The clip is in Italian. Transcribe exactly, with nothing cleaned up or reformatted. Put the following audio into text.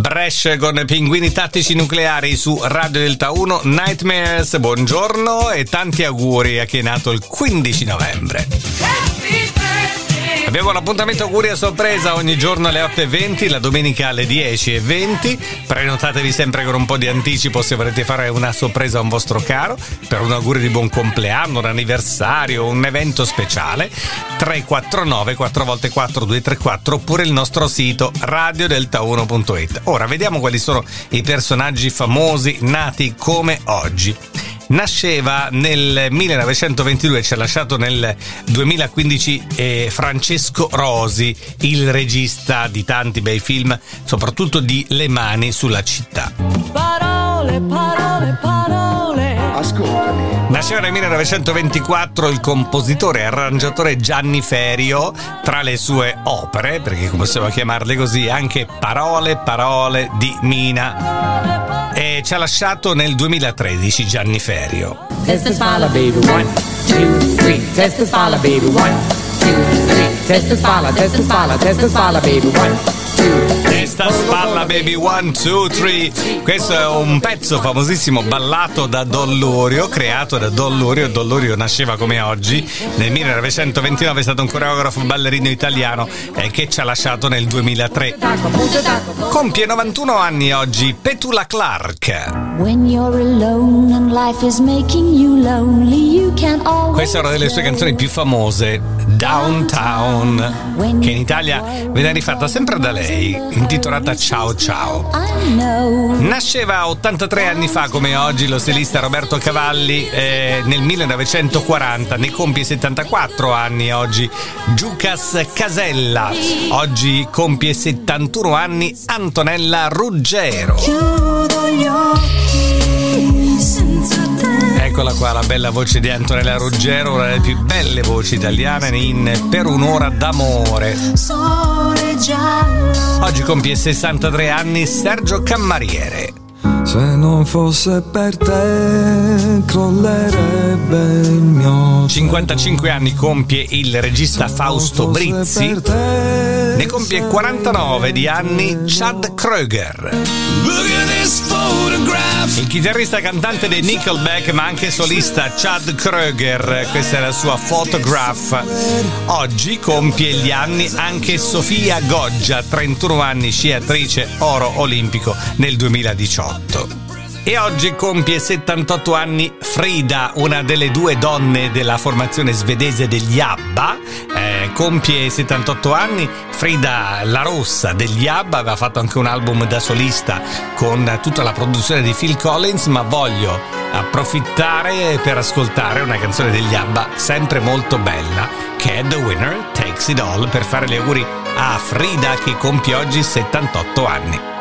Brescia con Pinguini Tattici Nucleari su Radio Delta uno. Nightmares, buongiorno e tanti auguri a chi è nato il quindici novembre. Abbiamo un appuntamento auguri a sorpresa ogni giorno alle otto e venti, la domenica alle dieci e venti. Prenotatevi sempre con un po' di anticipo se volete fare una sorpresa a un vostro caro, per un augurio di buon compleanno, un anniversario, un evento speciale. tre quattro nove quattro volte quattro due tre quattro oppure il nostro sito radio delta uno punto it. Ora vediamo quali sono i personaggi famosi nati come oggi. Nasceva nel millenovecentoventidue, ci ha lasciato nel duemilaquindici eh, Francesco Rosi, il regista di tanti bei film, soprattutto di Le mani sulla città. Parole, parole, parole. Ascoltami. Nasceva nel millenovecentoventiquattro il compositore e arrangiatore Gianni Ferio, tra le sue opere, perché possiamo chiamarle così, anche Parole, parole di Mina. E ci ha lasciato nel duemilatredici Gianni Ferio. Test and spalla baby, one, two, three. Test and spalla baby, one, two, three. Test and spalla, test and spalla, test and spalla baby, one. Testa spalla baby one two three. Questo è un pezzo famosissimo ballato da Don Lurio, creato da Don Lurio. Don Lurio nasceva come oggi nel millenovecentoventinove, è stato un coreografo ballerino italiano eh, che ci ha lasciato nel duemilatré. Compie novantuno anni oggi Petula Clark. When you're alone and life is making you lonely, you can always. Questa è una delle sue canzoni più famose, Downtown, che in Italia viene rifatta sempre da lei, intitolata Ciao Ciao. Nasceva ottantatré anni fa come oggi lo stilista Roberto Cavalli, eh, nel millenovecentoquaranta, ne compie settantaquattro anni oggi Giucas Casella. Oggi compie settantuno anni Antonella Ruggero. Eccola qua la bella voce di Antonella Ruggero, una delle più belle voci italiane in Per un'ora d'amore. Oggi compie sessantatré anni Sergio Cammariere. Se non fosse per te crollerebbe il mio. cinquantacinque anni compie il regista Fausto Brizzi. Ne compie quarantanove di anni Chad Kroeger. Il chitarrista cantante dei Nickelback ma anche solista Chad Kroeger, questa è la sua Photograph. Oggi compie gli anni anche Sofia Goggia, trentuno anni, sciatrice oro olimpico nel duemiladiciotto. E oggi compie settantotto anni Frida, una delle due donne della formazione svedese degli ABBA. Eh, compie settantotto anni Frida, la rossa degli ABBA, aveva fatto anche un album da solista con tutta la produzione di Phil Collins, ma voglio approfittare per ascoltare una canzone degli ABBA sempre molto bella, che è The Winner Takes It All, per fare gli auguri a Frida che compie oggi settantotto anni.